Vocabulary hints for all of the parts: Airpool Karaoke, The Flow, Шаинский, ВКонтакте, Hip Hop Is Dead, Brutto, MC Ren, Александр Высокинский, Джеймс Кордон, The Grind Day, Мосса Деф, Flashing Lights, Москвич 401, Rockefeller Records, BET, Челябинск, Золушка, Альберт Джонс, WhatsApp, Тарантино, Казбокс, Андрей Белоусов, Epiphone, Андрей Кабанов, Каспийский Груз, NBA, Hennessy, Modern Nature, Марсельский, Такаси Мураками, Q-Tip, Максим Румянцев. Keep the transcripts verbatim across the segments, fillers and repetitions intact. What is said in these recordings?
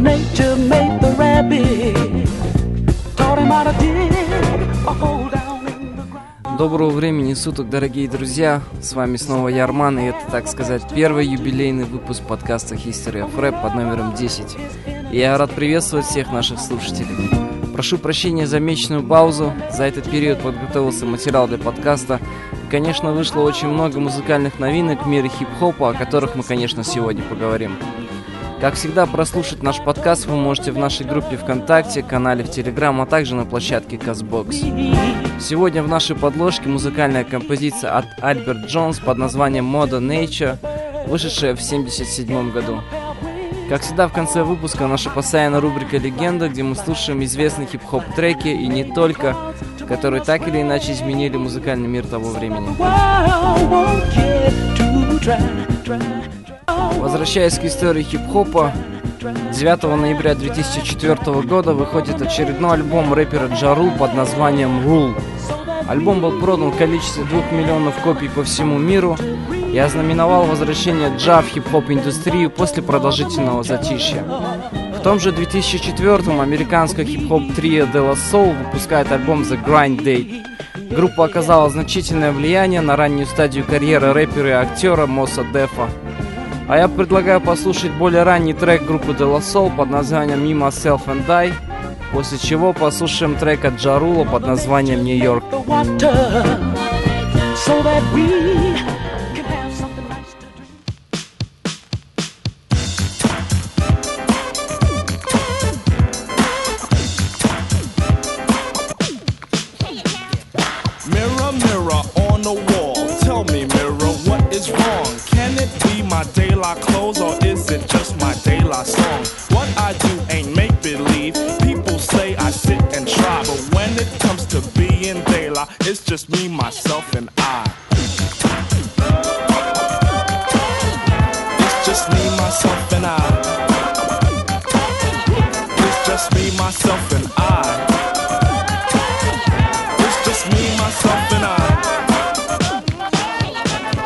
Mother Nature made the rabbit, taught him how to dig a hole down in the ground. Доброго времени суток, дорогие друзья, с вами снова Ярман, и это, так сказать, первый юбилейный выпуск подкаста History of Rap под номером десять. И я рад приветствовать всех наших слушателей. Прошу прощения за месячную паузу, за этот период подготовился материал для подкаста. И, конечно, вышло очень много музыкальных новинок в мире хип-хопа, о которых мы, конечно, сегодня поговорим. Как всегда, прослушать наш подкаст вы можете в нашей группе ВКонтакте, канале в Телеграм, а также на площадке Казбокс. Сегодня в нашей подложке музыкальная композиция от Альберт Джонс под названием Modern Nature, вышедшая в семьдесят седьмом году. Как всегда, в конце выпуска наша постоянная рубрика «Легенда», где мы слушаем известные хип-хоп треки и не только, которые так или иначе изменили музыкальный мир того времени. Возвращаясь к истории хип-хопа, девятого ноября две тысячи четвёртого года выходит очередной альбом рэпера Джа Ру под названием Rule. Альбом был продан в количестве двух миллионов копий по всему миру и ознаменовал возвращение джа в хип-хоп-индустрию после продолжительного затишья. В том же две тысячи четвёртом американское хип-хоп-трио De La Soul выпускает альбом The Grind Day. Группа оказала значительное влияние на раннюю стадию карьеры рэпера и актера Мосса Дефа. А я предлагаю послушать более ранний трек группы De La Soul под названием Mima Self and Die, после чего послушаем трек от Джа Рула под названием «Нью-Йорк». It's just me, myself, and I. It's just me, myself, and I. It's just me, myself, and I. It's just me, myself, and I.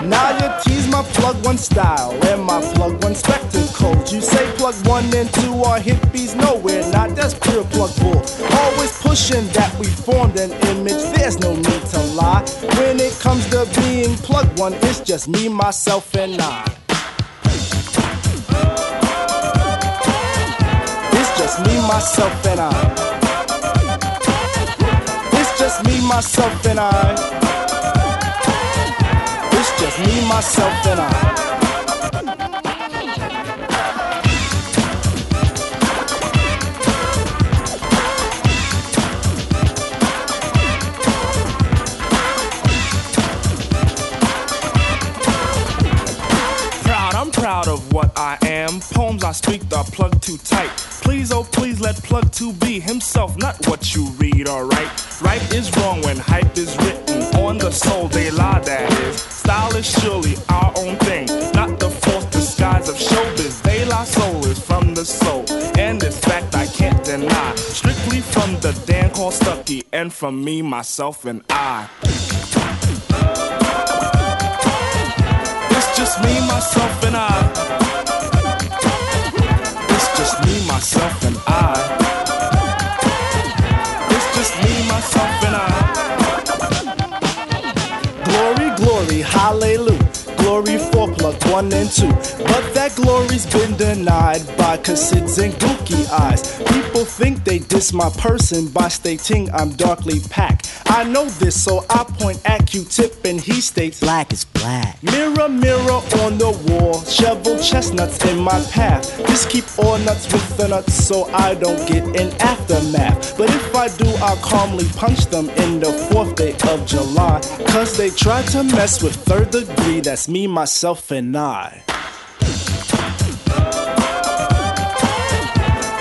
Now you tease my plug one style and my plug one spectacles. You say plug one and two are hippies, no, we're not, that's pure plug bull. Always pushing that we formed an image, there's no need to lie. When it comes to being plug one, it's just me, myself, and I. It's just me, myself, and I. It's just me, myself, and I. It's just me, myself, and I. Poems I speak the plug too tight. Please, oh please, let plug two be himself, not what you read, alright? Right is wrong when hype is written on the soul, they lie, that is. Style is surely our own thing, not the false disguise of showbiz. De La Soul is from the soul, and this fact I can't deny. Strictly from the Dan called Stucky, and from me, myself, and I. It's just me, myself, and I. Myself and I. It's just me, myself and I. Glory, glory, hallelujah. Glory for plug one and two. But that glory's been denied by cassids and gooky eyes. People think they diss my person by stating I'm darkly packed. I know this, so I point at Q-Tip and he states black is black. Mirror, mirror on the wall, shovel chestnuts in my path. Just keep all nuts with the nuts so I don't get an aftermath. But if I do, I'll calmly punch them in the fourth day of July. Cause they try to mess with third degree, that's me, myself, and I.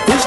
It's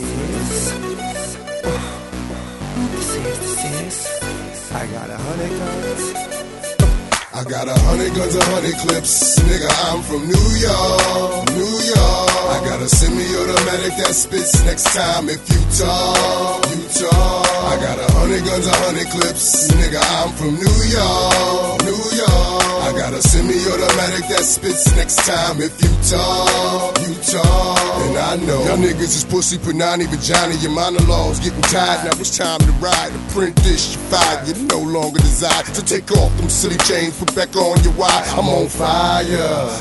disease. Oh, disease, disease. I got a hundred guns. I got a hundred guns, a hundred clips. Nigga, I'm from New York, New York. I got a semi-automatic that spits next time if you talk, you talk. I got a hundred guns, a hundred clips. Nigga, I'm from New York, New York. I got a semi-automatic that spits next time if you talk, you talk. And I know y'all niggas is pussy, panani, vagina. Your monologues getting tired. Now it's time to ride. Print this, you fired. You no longer desire to take off them silly chains. Put back on your wire. I'm on fire.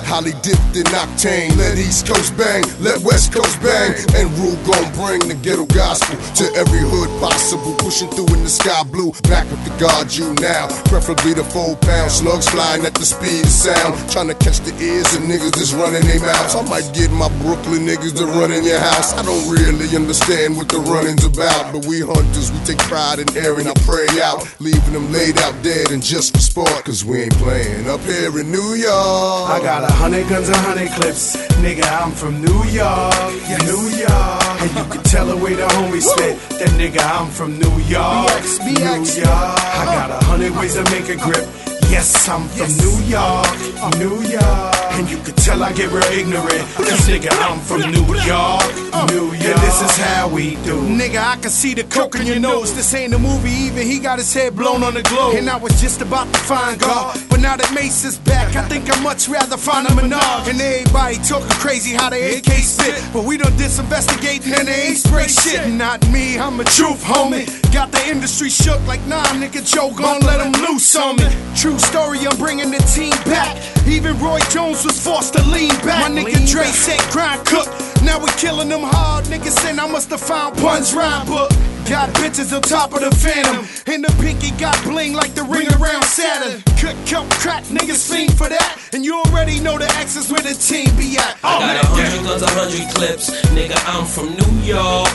Holly dipped in octane. Let East Coast bang. Let West Coast bang. And Rule gon' bring the ghetto gospel to every hood possible. Pushing through in the sky blue. Back with the guard you now. Preferably the four pound slugs flying at the speed of sound, trying to catch the ears of niggas that's running their mouths. I might get my Brooklyn niggas to run in your house. I don't really understand what the running's about, but we hunters, we take pride in airing our prey out, leaving them laid out dead and just for sport, cause we ain't playing up here in New York. I got a hundred guns, a hundred clips, nigga, I'm from New York, yes. New York, and you can tell the way the homies spit, that nigga, I'm from New York, B X, B X. New York. I got a hundred ways to make a grip. Yes, I'm from yes. New York, New York. And you can tell I get real ignorant. This nigga, I'm from New York, New York. And this is how we do. Nigga, I can see the coke in your nose. This ain't a movie, even he got his head blown on the globe. And I was just about to find God, but now that Mace is back, I think I'd much rather find a Menard. And everybody talking crazy how they A K spit, but we done disinvestigate and they ain't spray shit. Not me, I'm a truth homie. Got the industry shook like, nah, nigga, Joe gon' let him loose on me. True story, I'm bringing the team back. Even Roy Jones was forced to lean back. My nigga Dre said grind cook. Now we killing them hard niggas, and I must have found Pun's rhyme book. Got bitches on top of the Phantom, and the pinky got bling like the ring around Saturn. Cook, cook, crack, niggas fiend for that, and you already know the X's where the team be at. Oh, I got a hundred guns, a hundred clips, nigga, I'm from New York,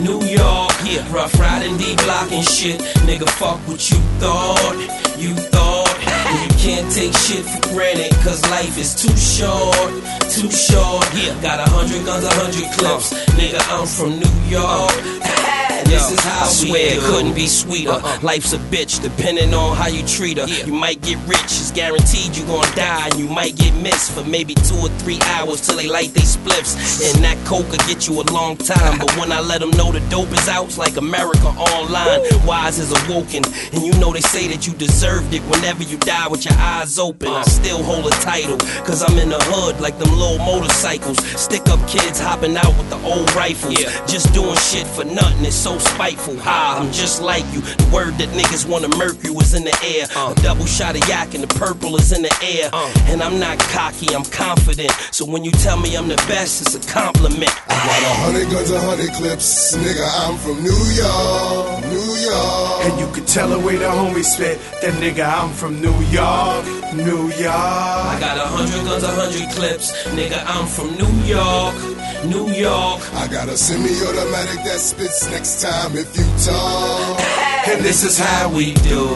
New York, yeah. Rough riding, D-block and shit, nigga, fuck what you thought, you thought. And you can't take shit for granted, cause life is too short, too short, yeah. Got a hundred guns, a hundred clips, nigga, I'm from New York. This is how I swear it couldn't be sweeter. Uh-uh. Life's a bitch, depending on how you treat her. Yeah. You might get rich, it's guaranteed you gon' die, and you might get missed for maybe two or three hours till they light they spliffs. And that coke could get you a long time, but when I let them know the dope is out, it's like America Online. Woo. Wise is awoken, and you know they say that you deserved it whenever you die with your eyes open. Uh-huh. I still hold a title, cause I'm in the hood like them little motorcycles. Stick up kids hopping out with the old rifles. Yeah. Just doing shit for nothing, it's so spiteful, ah, I'm just like you. The word that niggas wanna murk you is in the air. uh, A double shot of yak and the purple is in the air. uh, And I'm not cocky, I'm confident. So when you tell me I'm the best, it's a compliment. I got a hundred guns, a hundred clips, nigga, I'm from New York, New York. And you can tell the way the homie spit, that nigga, I'm from New York, New York. I got a hundred guns, a hundred clips, nigga, I'm from New York, New York. I got a semi-automatic that spits next time if you talk. And this is how we do.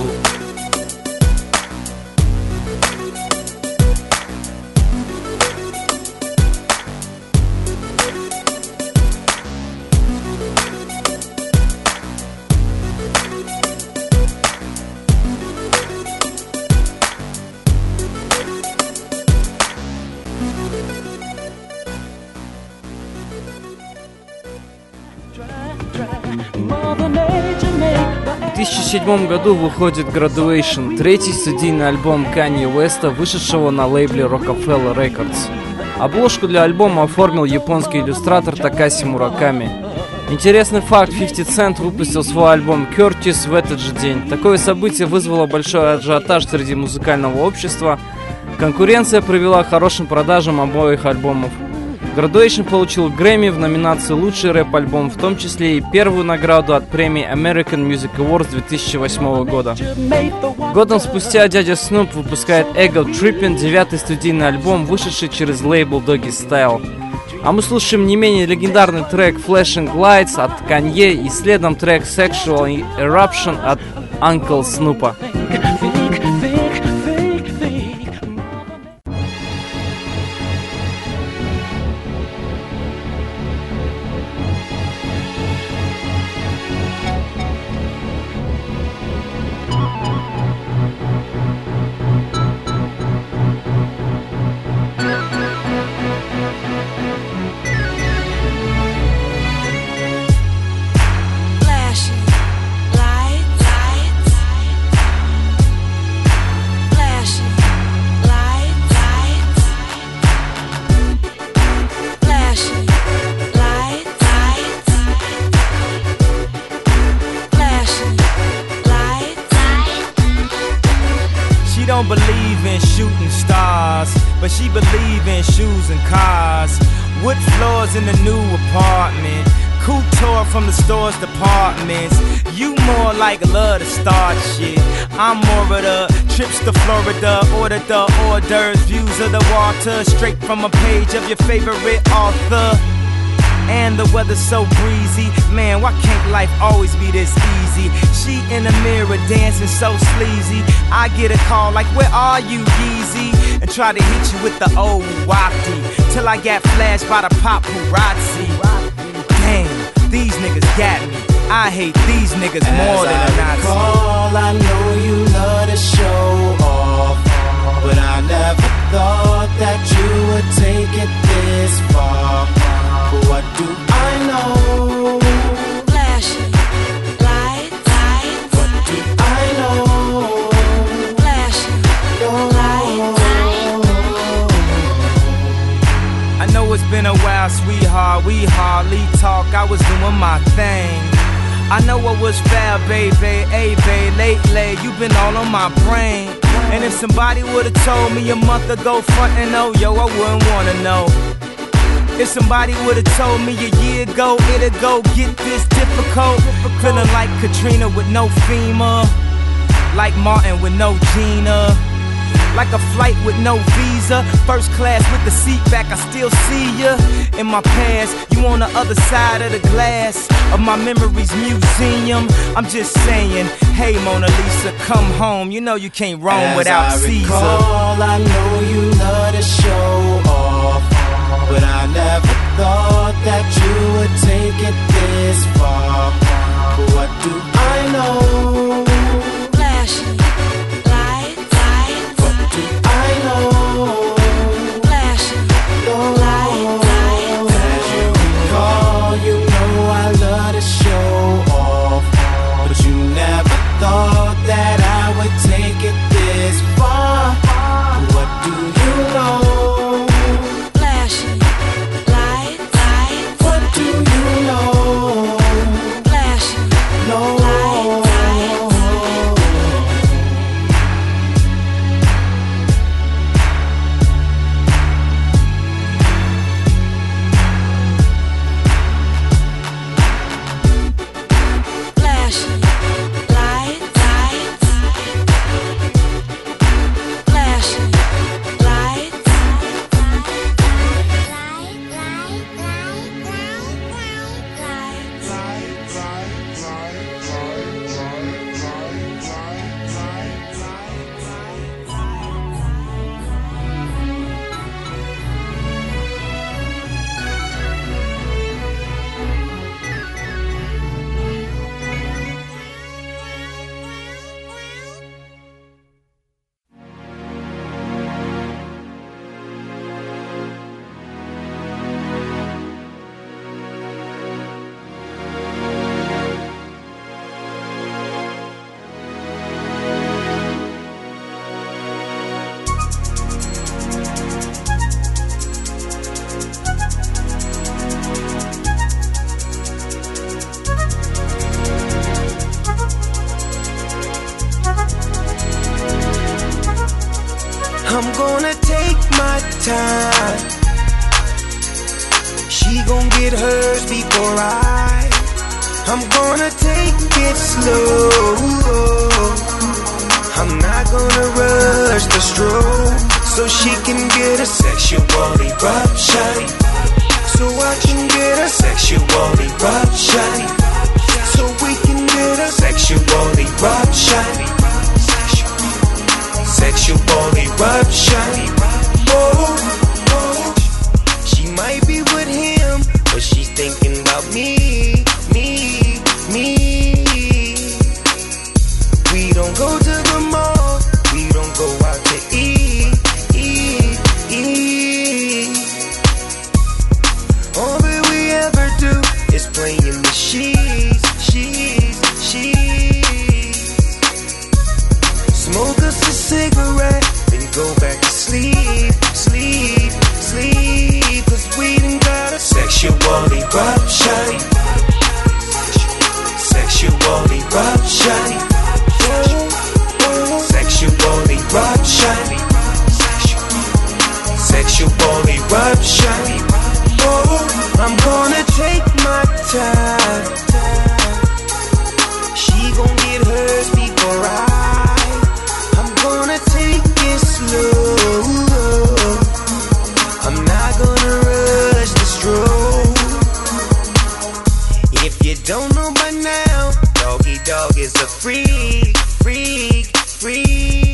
В две тысячи седьмом году выходит Graduation, третий студийный альбом Kanye West, вышедшего на лейбле Rockefeller Records. Обложку для альбома оформил японский иллюстратор Такаси Мураками. Интересный факт, пятьдесят Cent выпустил свой альбом Curtis в этот же день. Такое событие вызвало большой ажиотаж среди музыкального общества. Конкуренция привела к хорошим продажам обоих альбомов. Graduation получил Грэмми в номинации «Лучший рэп-альбом», в том числе и первую награду от премии American Music Awards две тысячи восьмого года. Годом спустя дядя Снуп выпускает Ego Trippin, девятый студийный альбом, вышедший через лейбл Doggy Style. А мы слушаем не менее легендарный трек Flashing Lights от Kanye и следом трек Sexual Eruption от Uncle Снупа. don't believe in shooting stars, but she believe in shoes and cars. Wood floors in the new apartment, couture from the store's departments. You more like love to start shit, I'm more of the trips to Florida, order the hors d'oeuvres, views of the water, straight from a page of your favorite author. And the weather's so breezy, man, why can't life always be this easy? She in the mirror dancing so sleazy, I get a call like, where are you, Yeezy? And try to hit you with the old wafty, till I got flashed by the paparazzi. Damn, these niggas got me, I hate these niggas more than a Nazi. As I recall, I know you love to show off, but I never thought that you would take it this far. What do I know? Flashing lights, lights. What do I know? Flashing lights. I know it's been a while, sweetheart. We hardly talk. I was doing my thing. I know I was foul, baby. Hey, babe, lately you've been all on my brain. And if somebody would've told me a month ago, frontin' oh, yo, I wouldn't wanna know. If somebody would've told me a year ago, it'd go get this difficult. Feeling like Katrina with no FEMA, like Martin with no Gina, like a flight with no visa, first class with the seat back, I still see ya. In my past, you on the other side of the glass of my memories museum. I'm just saying, hey Mona Lisa, come home, you know you can't roam As without I Caesar. Recall, I know you love to show off, but I never thought that you would take it this far. But what do I know? Flashing lights, lights. What do I know? Flashing lights, lights. As you recall, you know I love to show off, but you never thought that I would take it this far. But what do you know? Smoke us a cigarette, then go back to sleep. eruption, sexual eruption. Oh, I'm gonna take my time. She gon' get hers before I. I'm gonna take it slow. I'm not gonna rush the stroll. If you don't know by now, Doggy Dog is a freak, freak, freak.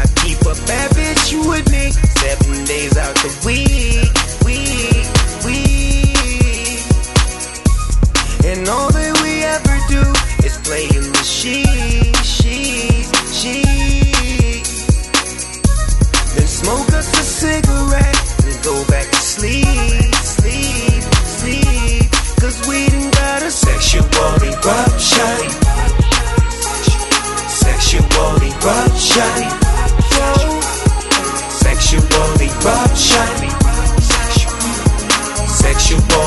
I keep a bad bitch with me seven days out the week, week, week. And all that we ever do is play in the sheet, sheet, sheet. Then smoke us a cigarette and go back to sleep, sleep, sleep. Cause we done got a sexual eruption, sexual eruption. Sexual eruption, sexual eruption.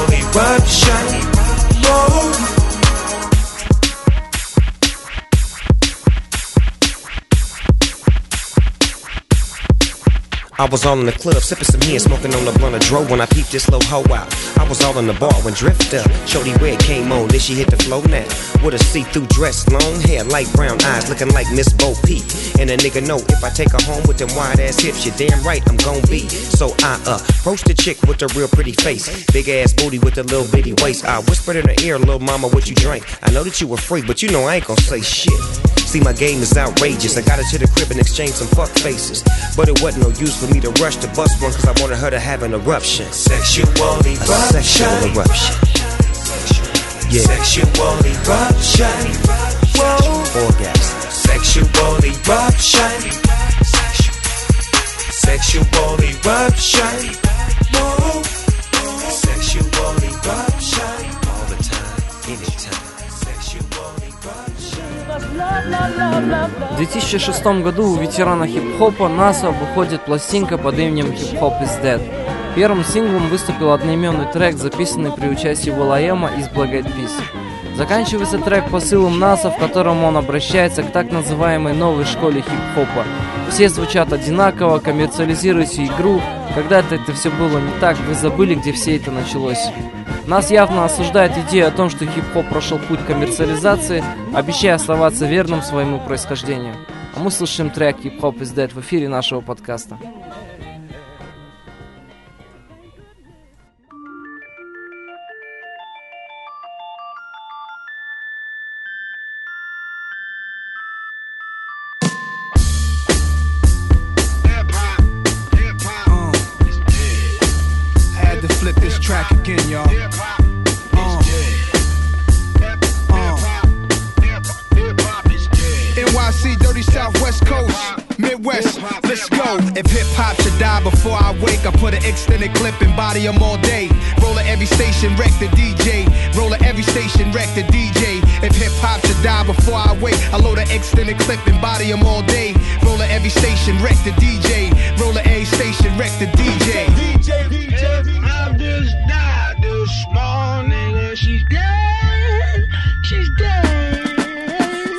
Whoa. I was all in the club, sipping some beer, smoking on the blunt of dro when I peeped this low hoe out. I was all in the bar when Drift up, Jody Red came on, then she hit the flow now. With a see-through dress, long hair, light brown eyes, looking like Miss Bo Peep. And a nigga know if I take her home with them wide-ass hips, you're damn right I'm gon' be. So I uh, approached the chick with a real pretty face, big-ass booty with a little bitty waist. I whispered in her ear, little mama, what you drank? I know that you were free, but you know I ain't gon' say shit. See, my game is outrageous. I got her to the crib and exchanged some fuck faces, but it wasn't no use for me to rush to bust one, cause I wanted her to have an eruption. Sexual eruption. A sexual eruption. Yeah. Sexual eruption. Whoa. Orgasm. Sexual eruption. Sexual eruption. Whoa. Sexual eruption. All the time, anytime. В две тысячи шестом году у ветерана хип-хопа Наса выходит пластинка под именем Hip Hop is Dead. Первым синглом выступил одноименный трек, записанный при участии Will.i.am из Black Eyed Peas. Заканчивается трек посылом Наса, в котором он обращается к так называемой новой школе хип-хопа. Все звучат одинаково, коммерциализируйте игру. Когда-то это все было не так, вы забыли, где все это началось. Нас явно осуждает идея о том, что хип-хоп прошел путь коммерциализации, обещая оставаться верным своему происхождению. А мы слушаем трек Hip Hop is Dead в эфире нашего подкаста. Them all day, roller every station, wreck the D J, roller every station, wreck the D J. If hip-hop should die before I wake, I load an extended clip and body them all day, roller every station, wreck the D J, roller every station, wreck the D J. D J, D J, if I just died this morning, she's dead, she's dead.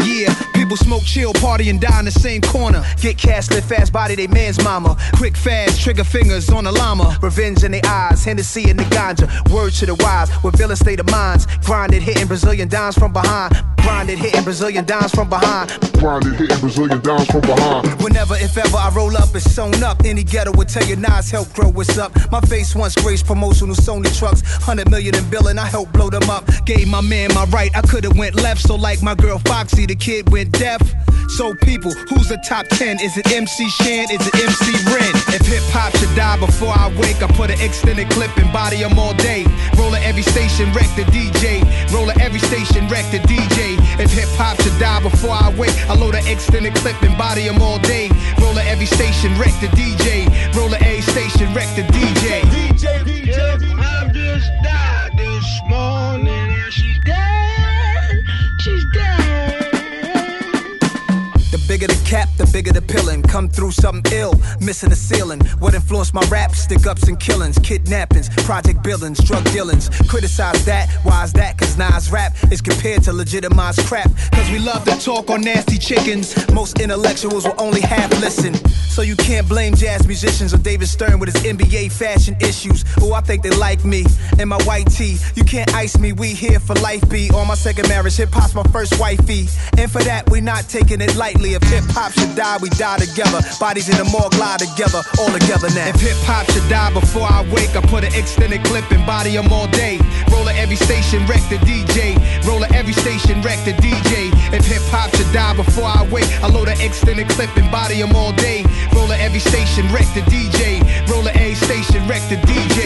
Yeah, people smoke, chill, party, and die in the same corner. Get cast, live fast, body they man's mama. Quick, fast, trigger fingers on the llama. Revenge in their eyes, Hennessy in the ganja. Word to the wise, with villain state of minds. Grinded, hitting Brazilian dimes from behind. Grinded, hitting Brazilian dimes from behind. Grinded, hitting Brazilian dimes from behind. Whenever, if ever, I roll up, it's sewn up. Any ghetto will tell you Nas help grow what's up. My face once graced promotional Sony trucks. Hundred million in billing, I helped blow them up. Gave my man my right, I could've went left. So like my girl Foxy, the kid went deaf. So people, who's the top ten? Is it M C Shan? Is it M C Ren? If hip-hop should die before I wake, I put an extended clip and body them all day. Roller every station, wreck the D J. Roller every station, wreck the D J. If hip-hop should die before I wake, I load an extended clip and body them all day. Roller every station, wreck the D J. Roller every station, wreck the D J. D J, D J, hip-hop just died this morning and she's dead, she's dead. bigger the cap, the bigger the pillin'. Come through something ill, missing the ceiling. What influenced my rap? Stick-ups and killings, kidnappings, project buildings, drug dealings. Criticize that, why is that? Cause Nas rap is compared to legitimized crap. Cause we love to talk on nasty chickens. Most intellectuals will only half listen. So you can't blame jazz musicians or David Stern with his N B A fashion issues. Oh, I think they like me and my white tee. You can't ice me, we here for life, B. On my second marriage, hip-hop's my first wifey. And for that, we not taking it lightly. If hip-hop should die, we die together. Bodies in the morgue lie together, all together now. If hip-hop should die before I wake, I put an extended clip and body them all day. Roller every station, wreck the D J. Roller every station, wreck the D J. If hip-hop should die before I wake, I load an extended clip and body them all day. Roller every station, wreck the D J. Roller every station, wreck the D J.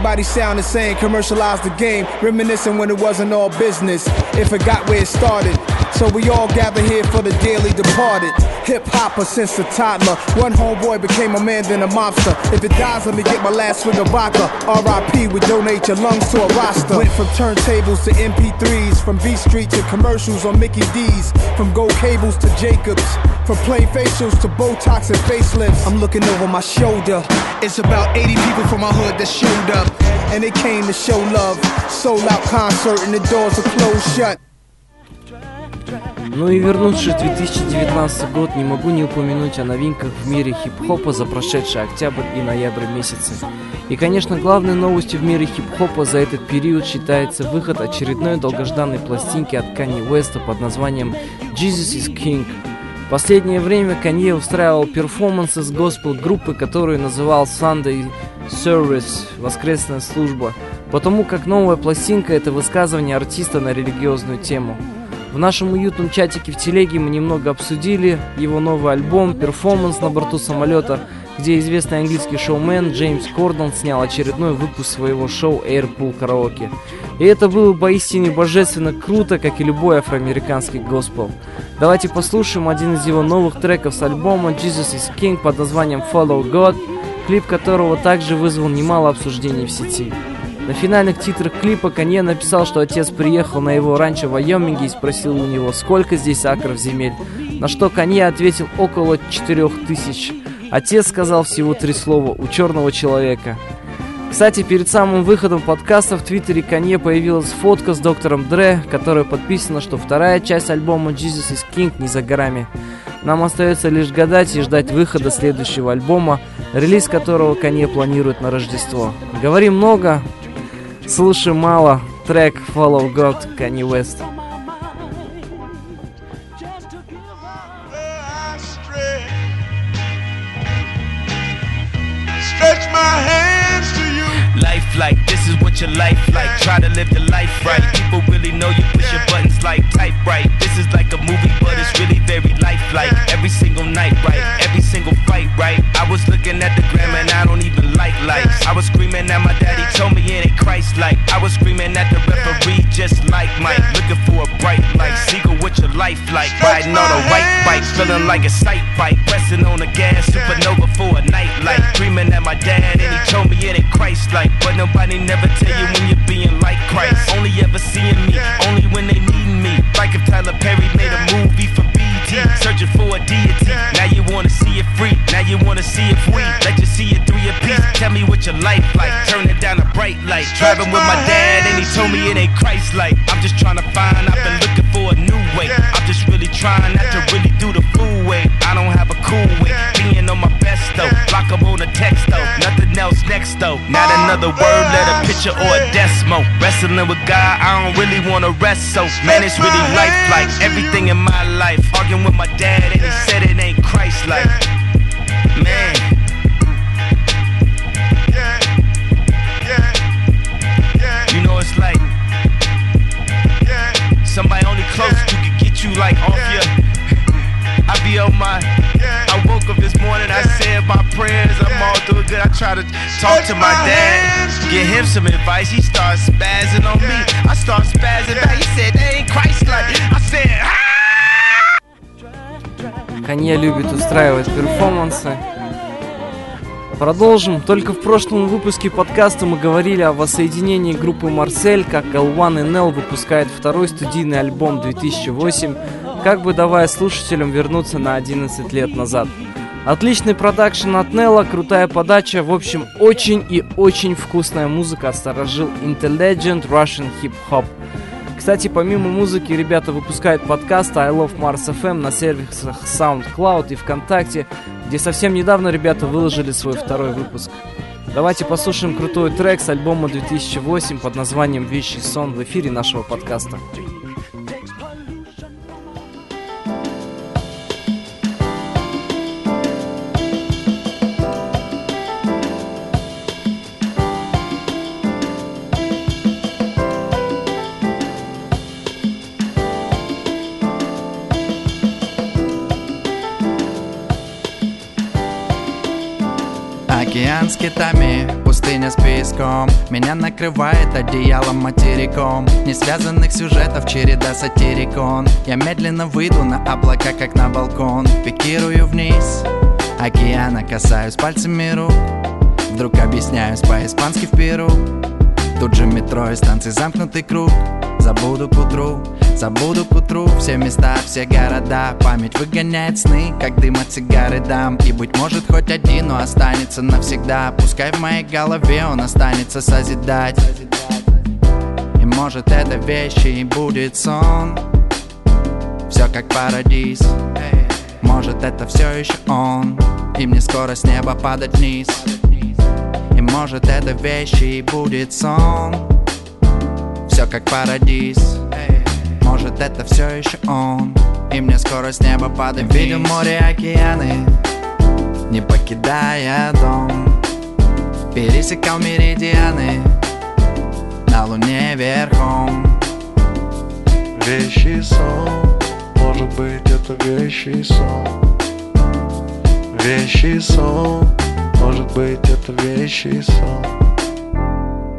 Everybody sound the same, commercialized the game, reminiscing when it wasn't all business. It forgot where it started. So we all gather here for the dearly departed. Hip-hopper since a toddler. One homeboy became a man, then a mobster. If it dies, let me get my last swig of vodka. R I P would donate your lungs to a roster. Went from turntables to M P threes, from V Street to commercials on Mickey D's, from gold cables to Jacobs, from plain facials to Botox and facelifts. I'm looking over my shoulder. It's about eighty people from my hood that showed up, and they came to show love. Sold out concert and the doors are closed shut. Ну и вернувшись в две тысячи девятнадцатый год, не могу не упомянуть о новинках в мире хип-хопа за прошедшие октябрь и ноябрь месяцы. И, конечно, главной новостью в мире хип-хопа за этот период считается выход очередной долгожданной пластинки от Kanye West под названием Jesus is King. В последнее время Kanye устраивал перформансы с госпел-группой, которую называл Sunday Service, воскресная служба, потому как новая пластинка — это высказывание артиста на религиозную тему. В нашем уютном чатике в телеге мы немного обсудили его новый альбом, перформанс на борту самолета, где известный английский шоумен Джеймс Кордон снял очередной выпуск своего шоу Airpool Karaoke. И это было поистине божественно круто, как и любой афроамериканский госпел. Давайте послушаем один из его новых треков с альбома Jesus is King под названием Follow God, клип которого также вызвал немало обсуждений в сети. На финальных титрах клипа Канье написал, что отец приехал на его ранчо в Вайоминге и спросил у него, сколько здесь акров земель. На что Канье ответил: около четырех тысяч. Отец сказал всего три слова: у черного человека. Кстати, перед самым выходом подкаста в твиттере Канье появилась фотка с доктором Дре, которая подписана, что вторая часть альбома Jesus is King не за горами. Нам остается лишь гадать и ждать выхода следующего альбома, релиз которого Канье планирует на Рождество. Говорим много, слушай мало. Трек Follow God, Kanye West. Life like, this is what your life like. Try to live the life right. People really know you, push your buttons like type right. This is like a movie, but it's really very lifelike. Every single night, right? Every single fight, right? I was looking at the gram and I don't even like lights. I was screaming at my daddy, told me it ain't Christ-like. I was screaming at the referee, just like Mike. Looking for a bright light, seagull what your life like. Riding on a white bike, feeling like a sight bike. Pressing on the gas, supernova for a night light. Screaming at my dad and he told me it ain't Christ-like. But nobody never tell you when you're being like Christ. Only ever seeing me, only when they need me. Like if Tyler Perry made a movie for B E T, searching for a deity. Now you wanna see it free, now you wanna see it free. Let you see it three apiece. Tell me what your life like, turning down a bright light. Driving with my dad and he told me it ain't Christ-like. I'm just trying to find, I've been looking for a new way. I'm just really trying not to really do the fool way. I don't have a cool way, being on my best though. Lock up on a text though, nothing else next though. Not another word, let a picture or a decimal. Wrestling with God, I don't really wanna rest so. Man, it's really life-like, everything in my life. Arguing with my dad and he said it ain't Christ-like. Man. You know it's like somebody only close to could get you like off your. I be on my, I woke up this morning, I said my prayers, I'm all through. try to talk to my dad, give him some advice. He starts spazzing on me. I start spazzing back. He said that ain't Christ-like. I said, ah! Kanye любит устраивать перформансы. Продолжим. Только в прошлом выпуске подкаста мы говорили о воссоединении группы Марсель, как эл один эн эл выпускает второй студийный альбом две тысячи восемь, как бы давая слушателям вернуться на одиннадцать лет назад. Отличный продакшн от Нелла, крутая подача, в общем, очень и очень вкусная музыка осторожил Intelligent Russian Hip Hop. Кстати, помимо музыки, ребята выпускают подкаст I Love Mars эф эм на сервисах SoundCloud и ВКонтакте, где совсем недавно ребята выложили свой второй выпуск. Давайте послушаем крутой трек с альбома две тысячи восемь под названием «Вещий сон» в эфире нашего подкаста. Океан с китами, пустыня с песком. Меня накрывает одеялом материком. Несвязанных сюжетов череда сатирикон. Я медленно выйду на облака, как на балкон. Пикирую вниз, океана касаюсь пальцами рук. Вдруг объясняюсь по-испански в Перу. Тут же метро и станции замкнутый круг. Забуду к утру, забуду к утру все места, все города. Память выгоняет сны, как дым от сигары дам. И быть может хоть один, но останется навсегда. Пускай в моей голове он останется созидать. И может это вещи и будет сон. Все как парадиз. Может это все еще он. И мне скоро с неба падать вниз. И может это вещи и будет сон. Все как парадиз. Может это все еще он. И мне скоро с неба падает. Видел море, океаны, не покидая дом. Пересекал меридианы на луне верхом. Вещий сон. Может быть это вещий сон. Вещий сон. Может быть это вещий сон.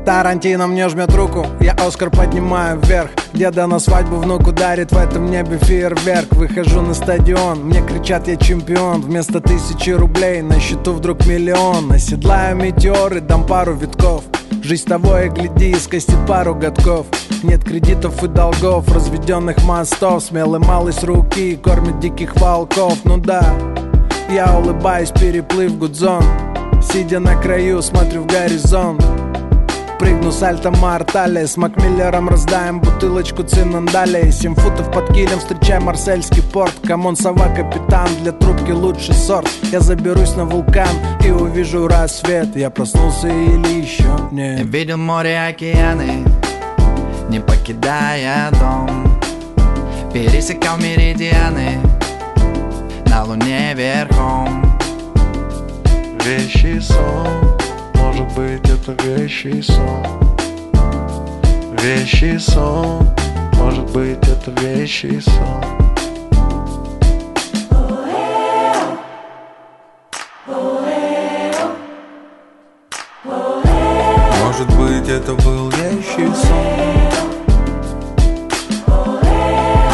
Тарантино мне жмет руку, я Оскар поднимаю вверх. Деда на свадьбу внуку дарит, в этом небе фейерверк. Выхожу на стадион, мне кричат я чемпион. Вместо тысячи рублей на счету вдруг миллион. Оседлаю метеоры, дам пару витков. Жизнь того и гляди, скосит пару годков. Нет кредитов и долгов, разведенных мостов. Смелый малый с руки кормит диких волков. Ну да, я улыбаюсь, переплыв гудзон. Сидя на краю, смотрю в горизонт. Прыгну сальто мортале, с Макмиллером раздаем бутылочку цинандале. Семь футов под килем, встречай марсельский порт. Камон, сова, капитан, для трубки лучший сорт. Я заберусь на вулкан и увижу рассвет. Я проснулся или еще нет? Я видел море, океаны, не покидая дом. Пересекал меридианы на луне верхом. Вещий сон. Может быть это вещий сон. Вещий сон. Может быть это вещий сон. Может быть это был вещий сон.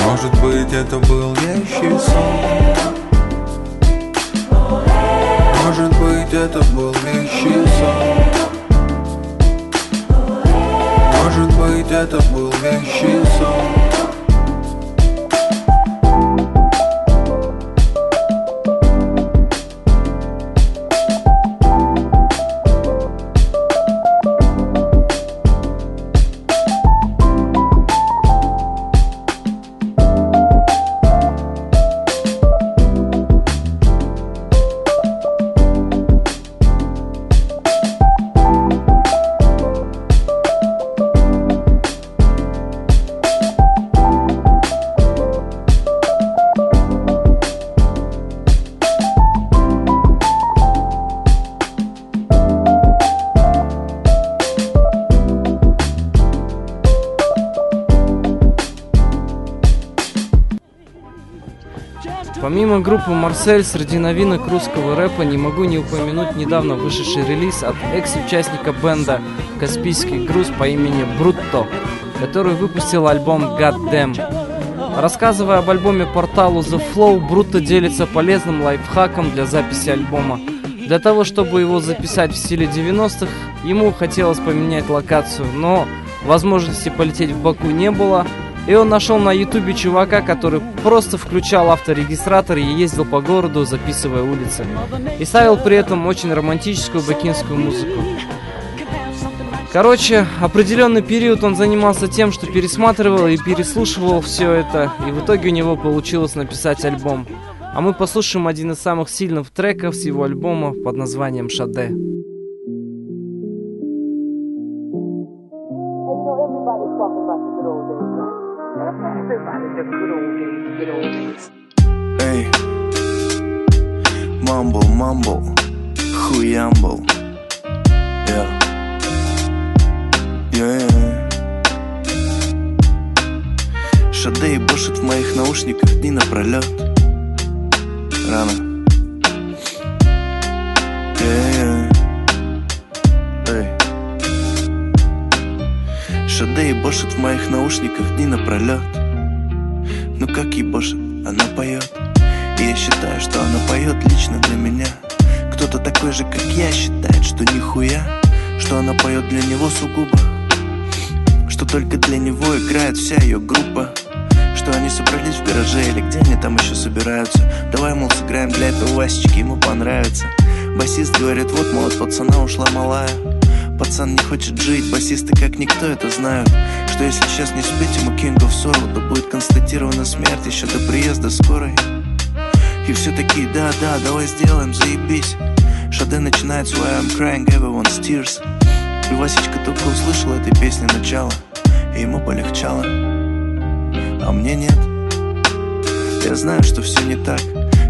Может быть это был вещий сон. Может быть, это был вещий сон. Может быть, это был вещий сон. любимую группу «Марсель» среди новинок русского рэпа не могу не упомянуть недавно вышедший релиз от экс-участника бенда «Каспийский груз» по имени Brutto, который выпустил альбом «God Damn». Рассказывая об альбоме порталу The Flow, Brutto делится полезным лайфхаком для записи альбома. Для того, чтобы его записать в стиле девяностых, ему хотелось поменять локацию, но возможности полететь в Баку не было, и он нашел на ютубе чувака, который просто включал авторегистратор и ездил по городу, записывая улицы, и ставил при этом очень романтическую бакинскую музыку. Короче, определенный период он занимался тем, что пересматривал и переслушивал все это, и в итоге у него получилось написать альбом. А мы послушаем один из самых сильных треков с его альбома под названием «Шаде». Эй, мамбл, мамбл, хуямбл, yeah, yeah. Шадей бушит в моих наушниках дни напролет. Рано. Yeah, yeah. Эй. Шадей бушит в моих наушниках дни напролет. Ну как ей бошит, она поет. И я считаю, что она поет лично для меня. Кто-то такой же, как я, считает, что нихуя, что она поет для него сугубо, что только для него играет вся ее группа, что они собрались в гараже или где они там еще собираются. Давай, мол, сыграем для этого Васечки, ему понравится. Басист говорит, вот, мол, от пацана ушла малая. Пацан не хочет жить, басисты как никто это знают, что если сейчас не спеть ему King of Sorrow, то будет констатирована смерть еще до приезда скорой. И все такие, да-да, давай сделаем, заебись. Шаде начинает свой I'm crying, everyone's tears. И Васечка только услышал этой песни начало, и ему полегчало, а мне нет. Я знаю, что все не так,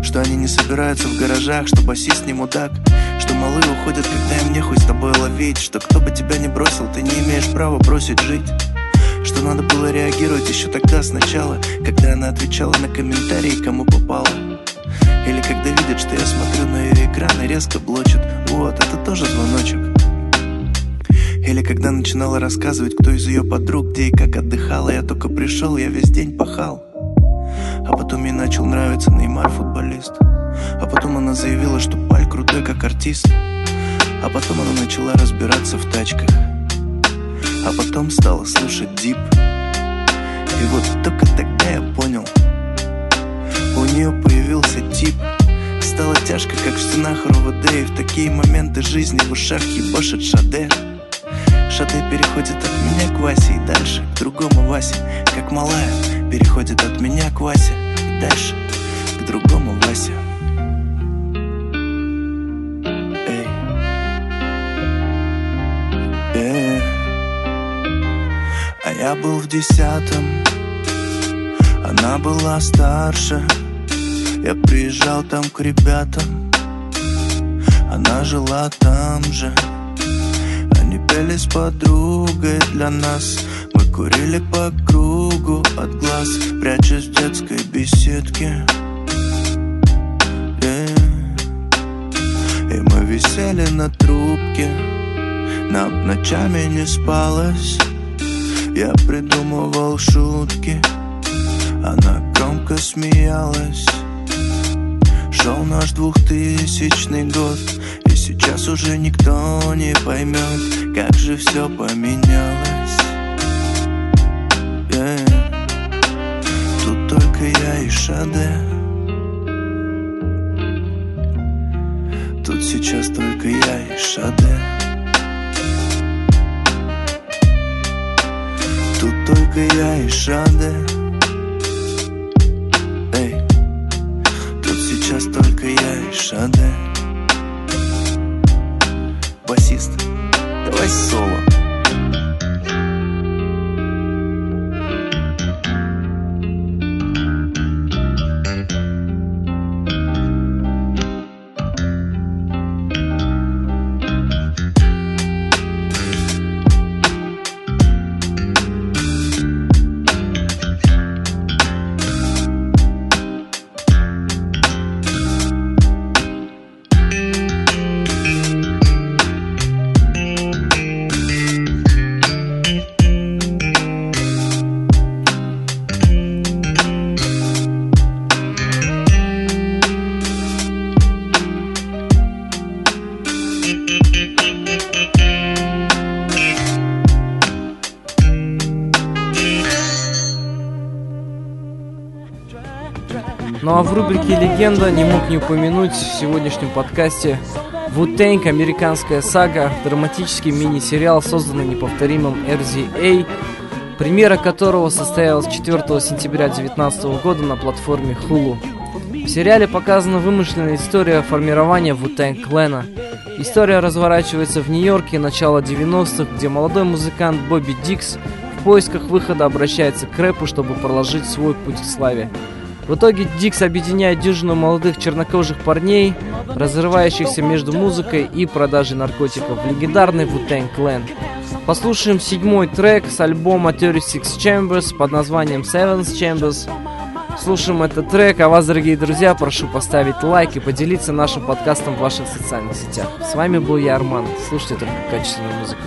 что они не собираются в гаражах, что басист не мудак, что малы уходят, когда им нехуй с тобой ловить, что кто бы тебя не бросил, ты не имеешь права бросить жить, что надо было реагировать еще тогда сначала, когда она отвечала на комментарии, кому попало, или когда видит, что я смотрю на ее экран и резко блочит, вот, это тоже звоночек, или когда начинала рассказывать, кто из ее подруг, где и как отдыхала, я только пришел, я весь день пахал. А потом ей начал нравиться Неймар, футболист. А потом она заявила, что Паль крутой, как артист. А потом она начала разбираться в тачках. А потом стала слушать дип. И вот только тогда я понял. У нее появился тип. Стало тяжко, как в стенах РОВД. И в такие моменты жизни в ушах ебошит Шаде. Шаде переходит от меня к Васе и дальше к другому Васе, как малая переходит от меня к Васе и дальше к другому Васе. Эй. Эй. А я был в десятом, она была старше. Я приезжал там к ребятам, она жила там же. Они пели с подругой для нас, мы курили по кругу от глаз, прячась в детской беседке. Yeah. И мы висели на трубке, нам ночами не спалось. Я придумывал шутки, она громко смеялась. Шел наш двухтысячный год, и сейчас уже никто не поймет, как же все поменялось. Yeah. Тут только я и Шаде. Тут сейчас только я и Шаде. Тут только я и Шаде. Эй. Тут сейчас только я и Шаде. Басист, давай соло. Ну а в рубрике «Легенда» не мог не упомянуть в сегодняшнем подкасте «Ву-Тэнк. Американская сага», драматический мини-сериал, созданный неповторимым эр зет эй, премьера которого состоялась четвёртого сентября две тысячи девятнадцатого года на платформе Hulu. В сериале показана вымышленная история формирования Wu-Tang Clan'а. История разворачивается в Нью-Йорке начала девяностых, где молодой музыкант Бобби Дикс в поисках выхода обращается к рэпу, чтобы проложить свой путь к славе. В итоге Дикс объединяет дюжину молодых чернокожих парней, разрывающихся между музыкой и продажей наркотиков, в легендарный Wu-Tang Clan. Послушаем седьмой трек с альбома тридцать шесть Chambers под названием Seven Chambers. Слушаем этот трек, а вас, дорогие друзья, прошу поставить лайк и поделиться нашим подкастом в ваших социальных сетях. С вами был я, Ярман. Слушайте только качественную музыку.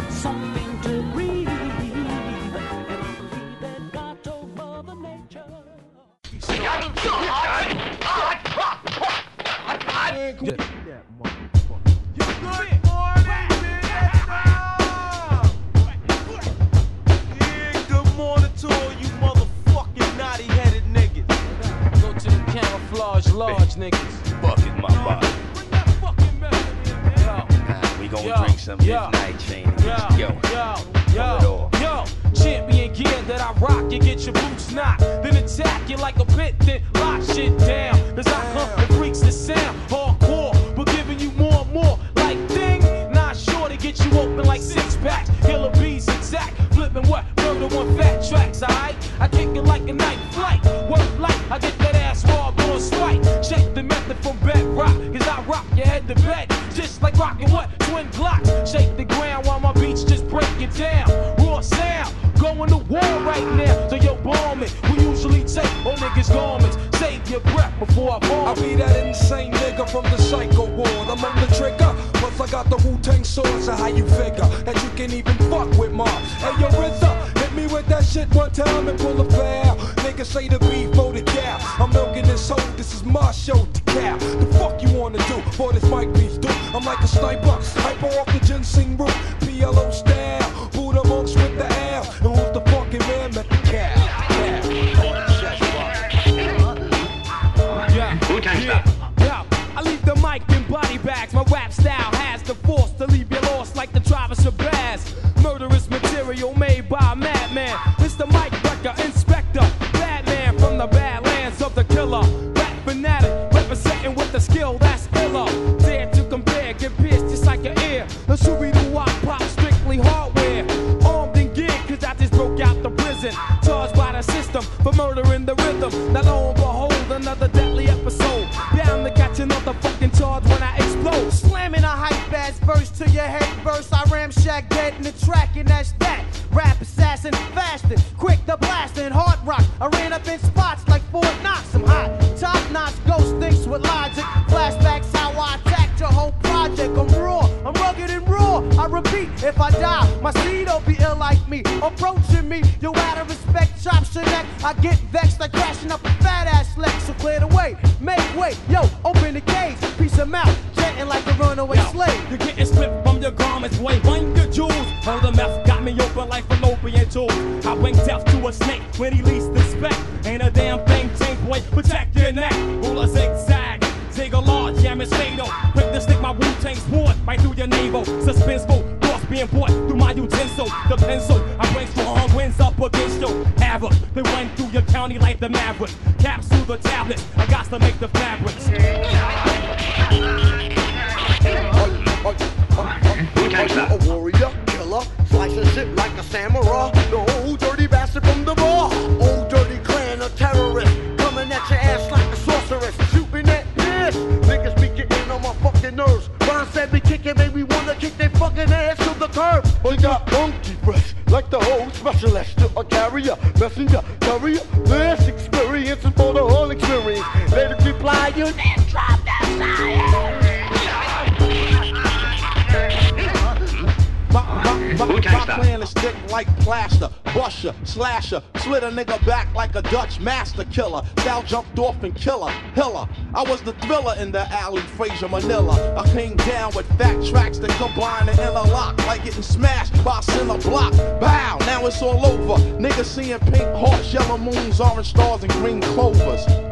Killer, thou jumped off and killer, hiller. I was the thriller in the alley, Fraser Manila. I came down with fat tracks that combine and interlock, like getting smashed by a block. Bow, now it's all over. Niggas seeing pink hearts, yellow moons, orange stars, and green clovers.